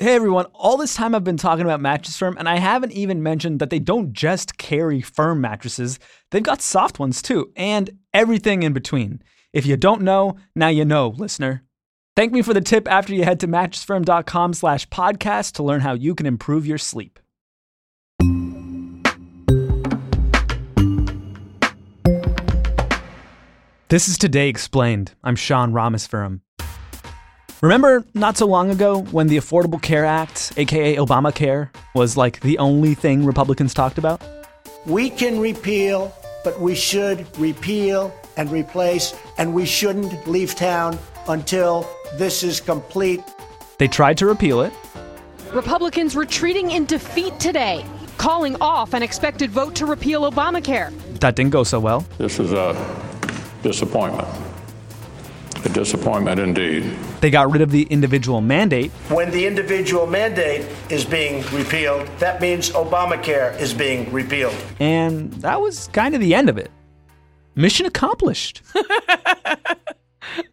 Hey everyone, all this time I've been talking about Mattress Firm, and I haven't even mentioned that they don't just carry firm mattresses, they've got soft ones too, and everything in between. If you don't know, now you know, listener. Thank me for the tip after you head to mattressfirm.com/podcast to learn how you can improve your sleep. This is Today Explained. I'm Sean Rameswaram. Remember not so long ago when the Affordable Care Act, aka Obamacare, was like the only thing Republicans talked about? We can repeal, but we should repeal and replace, and we shouldn't leave town until this is complete. They tried to repeal it. Republicans retreating in defeat today, calling off an expected vote to repeal Obamacare. That didn't go so well. This is a disappointment. A disappointment indeed. They got rid of the individual mandate. When the individual mandate is being repealed, that means Obamacare is being repealed. And that was kind of the end of it. Mission accomplished.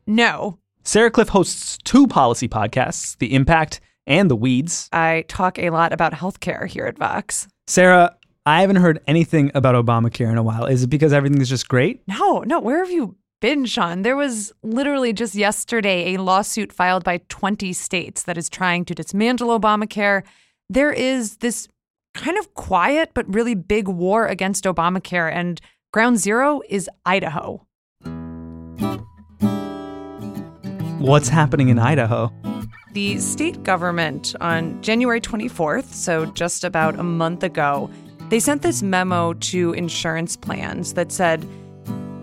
No. Sarah Cliff hosts two policy podcasts, The Impact and The Weeds. I talk a lot about healthcare here at Vox. Sarah, I haven't heard anything about Obamacare in a while. Is it because everything is just great? No. Where have you been, Sean? There was literally just yesterday a lawsuit filed by 20 states that is trying to dismantle Obamacare. There is this kind of quiet but really big war against Obamacare, and ground zero is Idaho. What's happening in Idaho? The state government on January 24th, so just about a month ago, they sent this memo to insurance plans that said,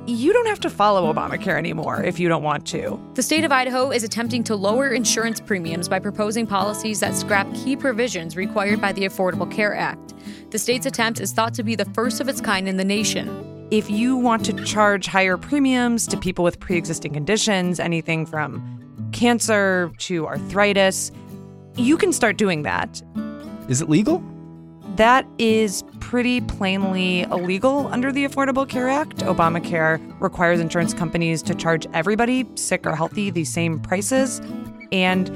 you don't have to follow Obamacare anymore if you don't want to. The state of Idaho is attempting to lower insurance premiums by proposing policies that scrap key provisions required by the Affordable Care Act. The state's attempt is thought to be the first of its kind in the nation. If you want to charge higher premiums to people with pre-existing conditions, anything from cancer to arthritis, you can start doing that. Is it legal? That is pretty plainly illegal under the Affordable Care Act. Obamacare requires insurance companies to charge everybody, sick or healthy, the same prices. And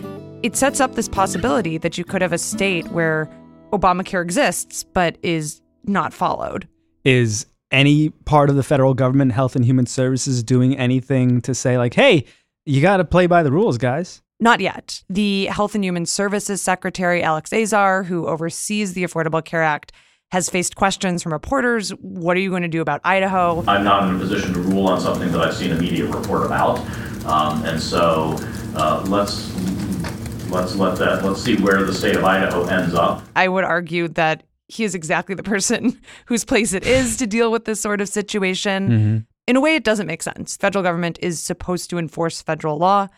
it sets up this possibility that you could have a state where Obamacare exists but is not followed. Is any part of the federal government, Health and Human Services, doing anything to say like, hey, you got to play by the rules, guys? Not yet. The Health and Human Services Secretary, Alex Azar, who oversees the Affordable Care Act, has faced questions from reporters. What are you going to do about Idaho? I'm not in a position to rule on something that I've seen a media report about. Let's see where the state of Idaho ends up. I would argue that he is exactly the person whose place it is to deal with this sort of situation. Mm-hmm. In a way, it doesn't make sense. Federal government is supposed to enforce federal law,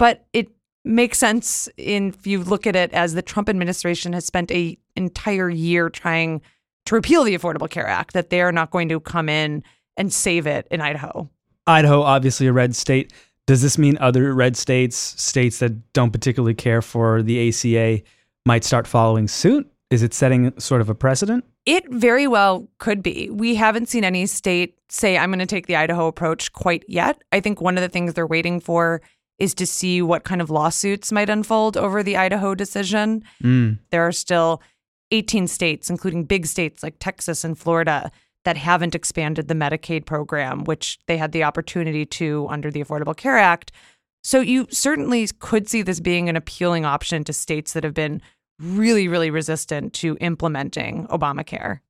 but it makes sense if you look at it as the Trump administration has spent an entire year trying to repeal the Affordable Care Act, that they are not going to come in and save it in Idaho. Idaho, obviously a red state. Does this mean other red states, states that don't particularly care for the ACA, might start following suit? Is it setting sort of a precedent? It very well could be. We haven't seen any state say, I'm going to take the Idaho approach quite yet. I think one of the things they're waiting for is to see what kind of lawsuits might unfold over the Idaho decision. Mm. There are still 18 states, including big states like Texas and Florida, that haven't expanded the Medicaid program, which they had the opportunity to under the Affordable Care Act. So you certainly could see this being an appealing option to states that have been really, really resistant to implementing Obamacare.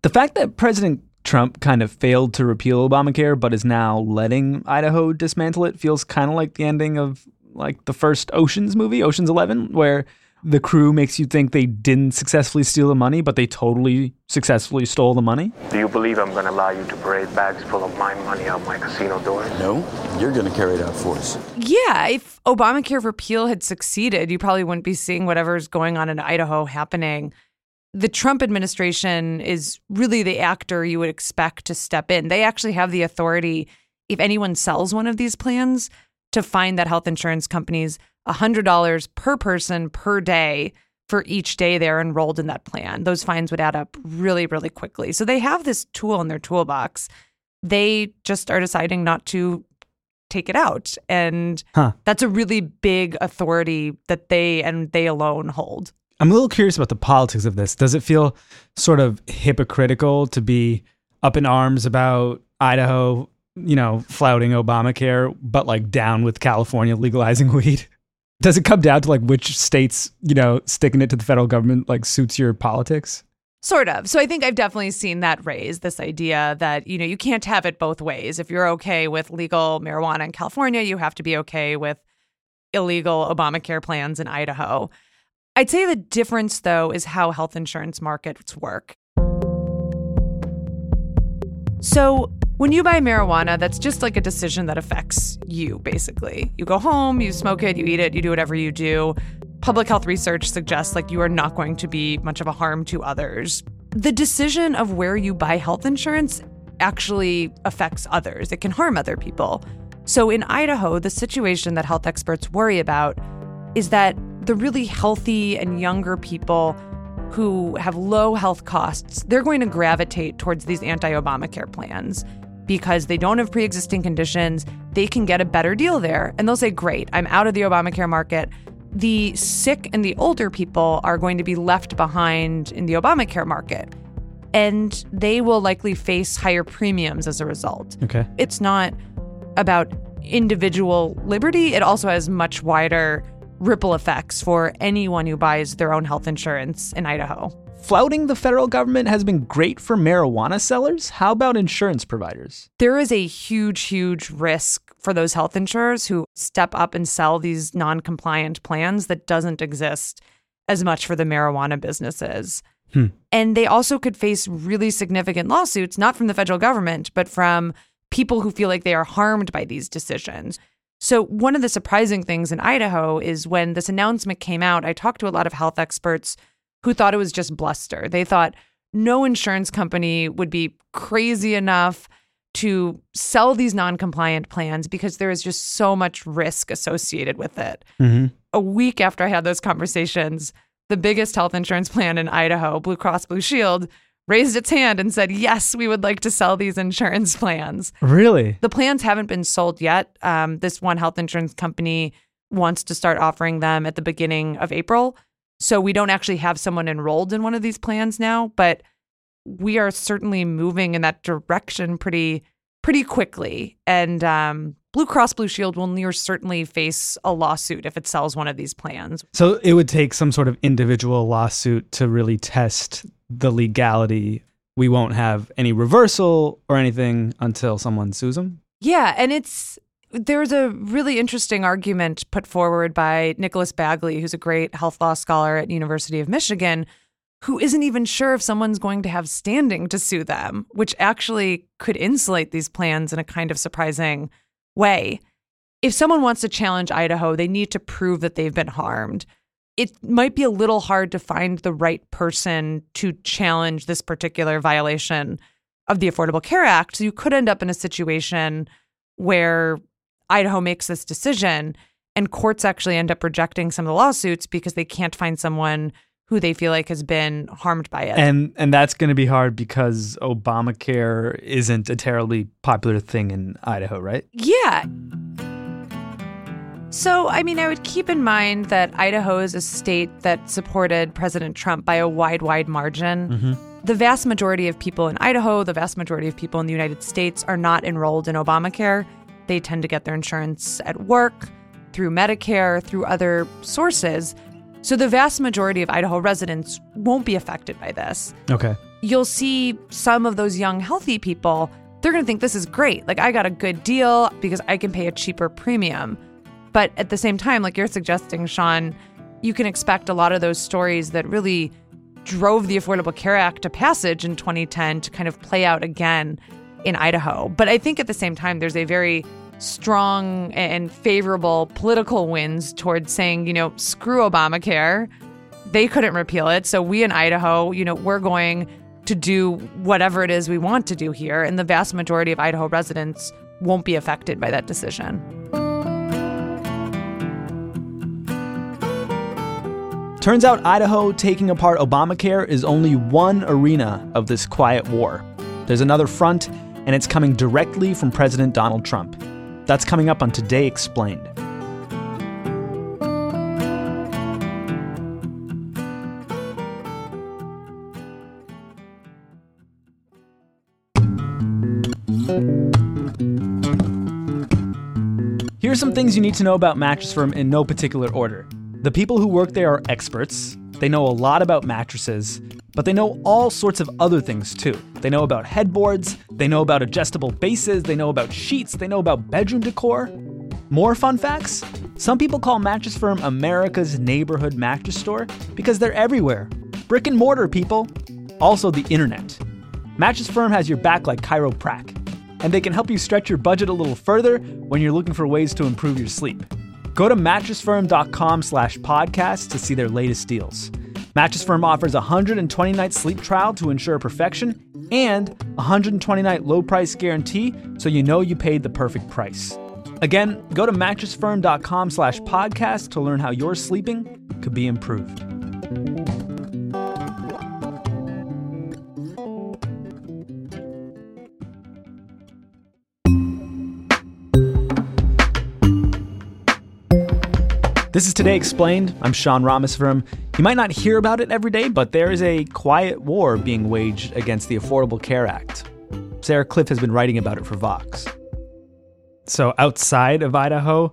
The fact that President Trump kind of failed to repeal Obamacare, but is now letting Idaho dismantle it, feels kind of like the ending of like the first Ocean's movie, Ocean's 11, where the crew makes you think they didn't successfully steal the money, but they totally successfully stole the money. Do you believe I'm going to allow you to parade bags full of my money out my casino doors? No, you're going to carry it out for us. Yeah, if Obamacare repeal had succeeded, you probably wouldn't be seeing whatever's going on in Idaho happening. The Trump administration is really the actor you would expect to step in. They actually have the authority, if anyone sells one of these plans, to fine that health insurance companies $100 per person per day for each day they're enrolled in that plan. Those fines would add up really, really quickly. So they have this tool in their toolbox. They just are deciding not to take it out. And that's a really big authority that they alone hold. I'm a little curious about the politics of this. Does it feel sort of hypocritical to be up in arms about Idaho, you know, flouting Obamacare, but like down with California legalizing weed? Does it come down to like which states, you know, sticking it to the federal government like suits your politics? Sort of. So I think I've definitely seen that raised, this idea that, you know, you can't have it both ways. If you're okay with legal marijuana in California, you have to be okay with illegal Obamacare plans in Idaho. I'd say the difference, though, is how health insurance markets work. So when you buy marijuana, that's just like a decision that affects you, basically. You go home, you smoke it, you eat it, you do whatever you do. Public health research suggests like you are not going to be much of a harm to others. The decision of where you buy health insurance actually affects others. It can harm other people. So in Idaho, the situation that health experts worry about is that the really healthy and younger people who have low health costs, they're going to gravitate towards these anti-Obamacare plans because they don't have pre-existing conditions. They can get a better deal there. And they'll say, great, I'm out of the Obamacare market. The sick and the older people are going to be left behind in the Obamacare market. And they will likely face higher premiums as a result. Okay. It's not about individual liberty. It also has much wider ripple effects for anyone who buys their own health insurance in Idaho. Flouting the federal government has been great for marijuana sellers. How about insurance providers? There is a huge, huge risk for those health insurers who step up and sell these non-compliant plans that doesn't exist as much for the marijuana businesses. And they also could face really significant lawsuits, not from the federal government, but from people who feel like they are harmed by these decisions. So one of the surprising things in Idaho is when this announcement came out, I talked to a lot of health experts who thought it was just bluster. They thought no insurance company would be crazy enough to sell these non-compliant plans because there is just so much risk associated with it. A week after I had those conversations, the biggest health insurance plan in Idaho, Blue Cross Blue Shield, raised its hand and said, yes, we would like to sell these insurance plans. Really? The plans haven't been sold yet. This one health insurance company wants to start offering them at the beginning of April. So we don't actually have someone enrolled in one of these plans now, but we are certainly moving in that direction pretty quickly. And Blue Cross Blue Shield will near certainly face a lawsuit if it sells one of these plans. So it would take some sort of individual lawsuit to really test the legality. We won't have any reversal or anything until someone sues them? Yeah, and there's a really interesting argument put forward by Nicholas Bagley, who's a great health law scholar at University of Michigan, who isn't even sure if someone's going to have standing to sue them, which actually could insulate these plans in a kind of surprising way. If someone wants to challenge Idaho, they need to prove that they've been harmed. It might be a little hard to find the right person to challenge this particular violation of the Affordable Care Act. So you could end up in a situation where Idaho makes this decision and courts actually end up rejecting some of the lawsuits because they can't find someone who they feel like has been harmed by it. And that's going to be hard because Obamacare isn't a terribly popular thing in Idaho, right? Yeah. So, I mean, I would keep in mind that Idaho is a state that supported President Trump by a wide, wide margin. The vast majority of people in Idaho, the vast majority of people in the United States are not enrolled in Obamacare. They tend to get their insurance at work, through Medicare, through other sources. So the vast majority of Idaho residents won't be affected by this. Okay. You'll see some of those young, healthy people, they're going to think this is great. Like, I got a good deal because I can pay a cheaper premium. But at the same time, like you're suggesting, Sean, you can expect a lot of those stories that really drove the Affordable Care Act to passage in 2010 to kind of play out again in Idaho. But I think at the same time, there's a very strong and favorable political winds towards saying, you know, screw Obamacare. They couldn't repeal it. So we in Idaho, you know, we're going to do whatever it is we want to do here. And the vast majority of Idaho residents won't be affected by that decision. Turns out Idaho taking apart Obamacare is only one arena of this quiet war. There's another front, and it's coming directly from President Donald Trump. That's coming up on Today Explained. Here's some things you need to know about Mattress Firm in no particular order. The people who work there are experts. They know a lot about mattresses, but they know all sorts of other things too. They know about headboards, they know about adjustable bases, they know about sheets, they know about bedroom decor. More fun facts? Some people call Mattress Firm America's neighborhood mattress store because they're everywhere. Brick and mortar, people. Also the internet. Mattress Firm has your back like chiroprac. And they can help you stretch your budget a little further when you're looking for ways to improve your sleep. Go to mattressfirm.com/podcast to see their latest deals. Mattress Firm offers a 120-night sleep trial to ensure perfection and a 120-night low price guarantee so you know you paid the perfect price. Again, go to mattressfirm.com/podcast to learn how your sleeping could be improved. This is Today Explained. I'm Sean Rameswaram. You might not hear about it every day, but there is a quiet war being waged against the Affordable Care Act. Sarah Cliff has been writing about it for Vox. So outside of Idaho,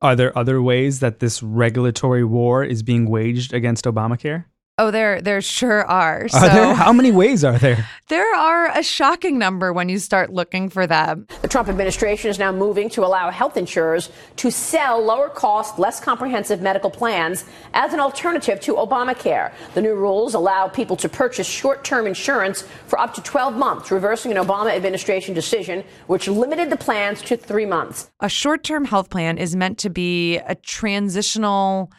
are there other ways that this regulatory war is being waged against Obamacare? Oh, there sure are. So, are there? How many ways are there? There are a shocking number when you start looking for them. The Trump administration is now moving to allow health insurers to sell lower cost, less comprehensive medical plans as an alternative to Obamacare. The new rules allow people to purchase short-term insurance for up to 12 months, reversing an Obama administration decision which limited the plans to 3 months. A short-term health plan is meant to be a transitional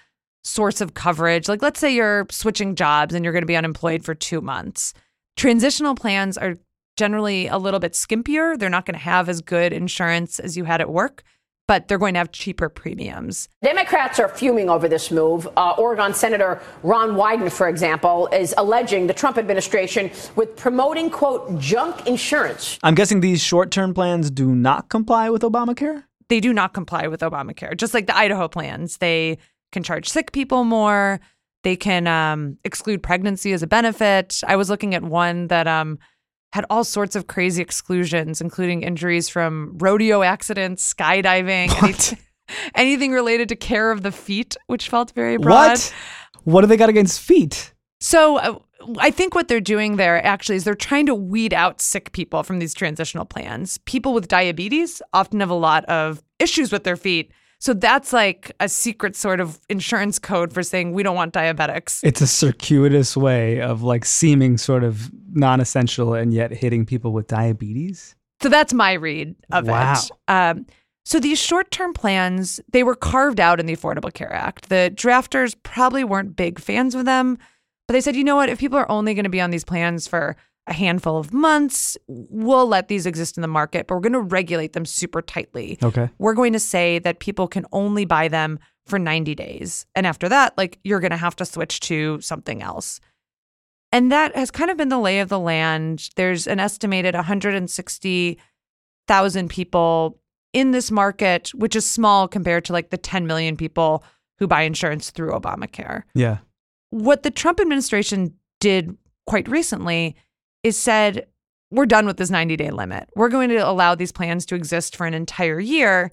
source of coverage. Like, let's say you're switching jobs and you're going to be unemployed for 2 months. Transitional plans are generally a little bit skimpier. They're not going to have as good insurance as you had at work, but they're going to have cheaper premiums. Democrats are fuming over this move. Oregon Senator Ron Wyden, for example, is alleging the Trump administration with promoting, quote, junk insurance. I'm guessing these short-term plans do not comply with Obamacare? They do not comply with Obamacare. Just like the Idaho plans, they can charge sick people more. They can exclude pregnancy as a benefit. I was looking at one that had all sorts of crazy exclusions, including injuries from rodeo accidents, skydiving, anything related to care of the feet, which felt very broad. What do they got against feet? So I think what they're doing there actually is they're trying to weed out sick people from these transitional plans. People with diabetes often have a lot of issues with their feet. So that's like a secret sort of insurance code for saying we don't want diabetics. It's a circuitous way of like seeming sort of non-essential and yet hitting people with diabetes. So that's my read of it. So these short-term plans, they were carved out in the Affordable Care Act. The drafters probably weren't big fans of them, but they said, you know what, if people are only going to be on these plans for a handful of months, we'll let these exist in the market, but we're going to regulate them super tightly. Okay. We're going to say that people can only buy them for 90 days. And after that, like, you're going to have to switch to something else. And that has kind of been the lay of the land. There's an estimated 160,000 people in this market, which is small compared to like the 10 million people who buy insurance through Obamacare. Yeah. What the Trump administration did quite recently is said, we're done with this 90-day limit. We're going to allow these plans to exist for an entire year,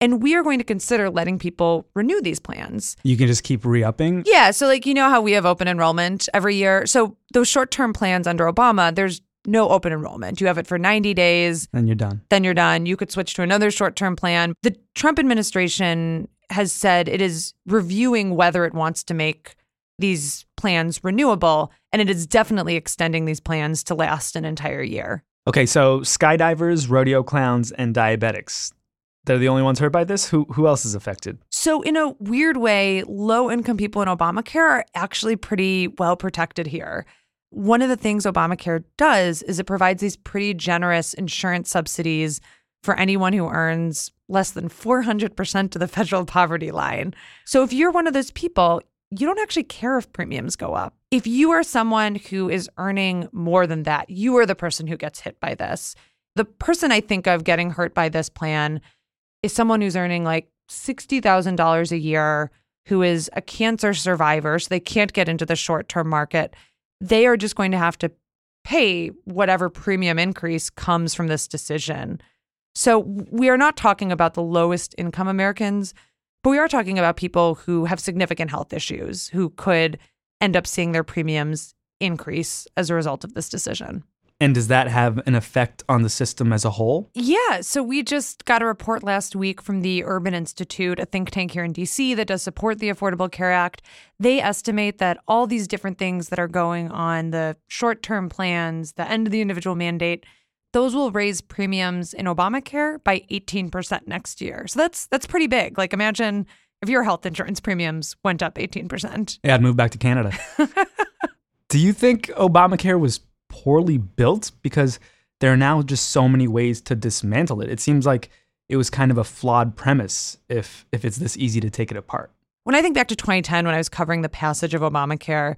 and we are going to consider letting people renew these plans. You can just keep re-upping? Yeah, so like, you know how we have open enrollment every year? So those short-term plans under Obama, there's no open enrollment. You have it for 90 days. Then you're done. You could switch to another short-term plan. The Trump administration has said it is reviewing whether it wants to make these plans renewable, and it is definitely extending these plans to last an entire year. Okay, so skydivers, rodeo clowns, and diabetics. They're the only ones hurt by this? Who else is affected? So in a weird way, low-income people in Obamacare are actually pretty well protected here. One of the things Obamacare does is it provides these pretty generous insurance subsidies for anyone who earns less than 400% of the federal poverty line. So if you're one of those people, you don't actually care if premiums go up. If you are someone who is earning more than that, you are the person who gets hit by this. The person I think of getting hurt by this plan is someone who's earning like $60,000 a year, who is a cancer survivor, so they can't get into the short-term market, they are just going to have to pay whatever premium increase comes from this decision. So we are not talking about the lowest income Americans, but we are talking about people who have significant health issues, who could end up seeing their premiums increase as a result of this decision. And does that have an effect on the system as a whole? Yeah. So we just got a report last week from the Urban Institute, a think tank here in D.C. that does support the Affordable Care Act. They estimate that all these different things that are going on, the short-term plans, the end of the individual mandate, those will raise premiums in Obamacare by 18% next year. So that's pretty big. Like, imagine if your health insurance premiums went up 18%. Yeah, I'd move back to Canada. Do you think Obamacare was poorly built? Because there are now just so many ways to dismantle it. It seems like it was kind of a flawed premise if it's this easy to take it apart. When I think back to 2010, when I was covering the passage of Obamacare,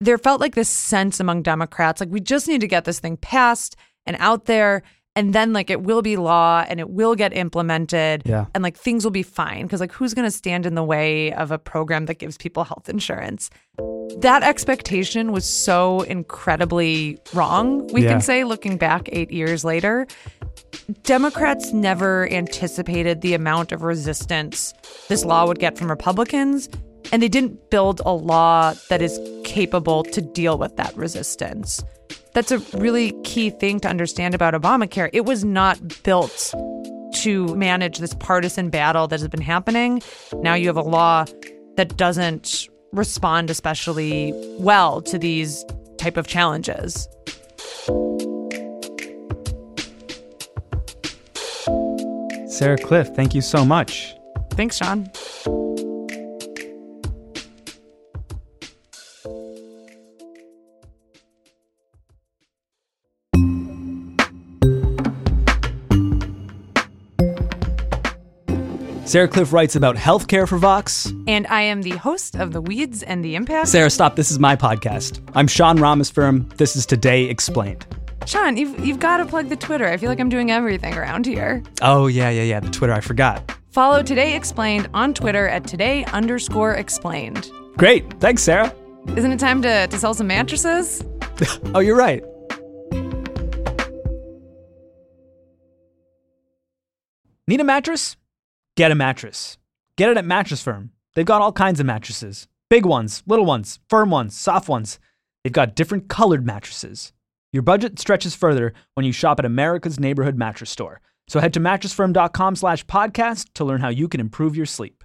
there felt like this sense among Democrats, like, we just need to get this thing passed and out there, and then like it will be law and it will get implemented, and like things will be fine, because like who's going to stand in the way of a program that gives people health insurance? That expectation was so incredibly wrong, we can say, looking back 8 years later. Democrats never anticipated the amount of resistance this law would get from Republicans, and they didn't build a law that is capable to deal with that resistance. That's a really key thing to understand about Obamacare. It was not built to manage this partisan battle that has been happening. Now you have a law that doesn't respond especially well to these type of challenges. Sarah Cliff, thank you so much. Thanks, Sean. Sarah Cliff writes about healthcare for Vox. And I am the host of The Weeds and the Impact. Sarah, stop. This is my podcast. I'm Sean Ramosfirm. This is Today Explained. Sean, you've got to plug the Twitter. I feel like I'm doing everything around here. Oh, yeah. The Twitter. I forgot. Follow Today Explained on Twitter at today_explained. Great. Thanks, Sarah. Isn't it time to sell some mattresses? Oh, you're right. Need a mattress? Get a mattress. Get it at Mattress Firm. They've got all kinds of mattresses. Big ones, little ones, firm ones, soft ones. They've got different colored mattresses. Your budget stretches further when you shop at America's Neighborhood Mattress Store. So head to mattressfirm.com/podcast to learn how you can improve your sleep.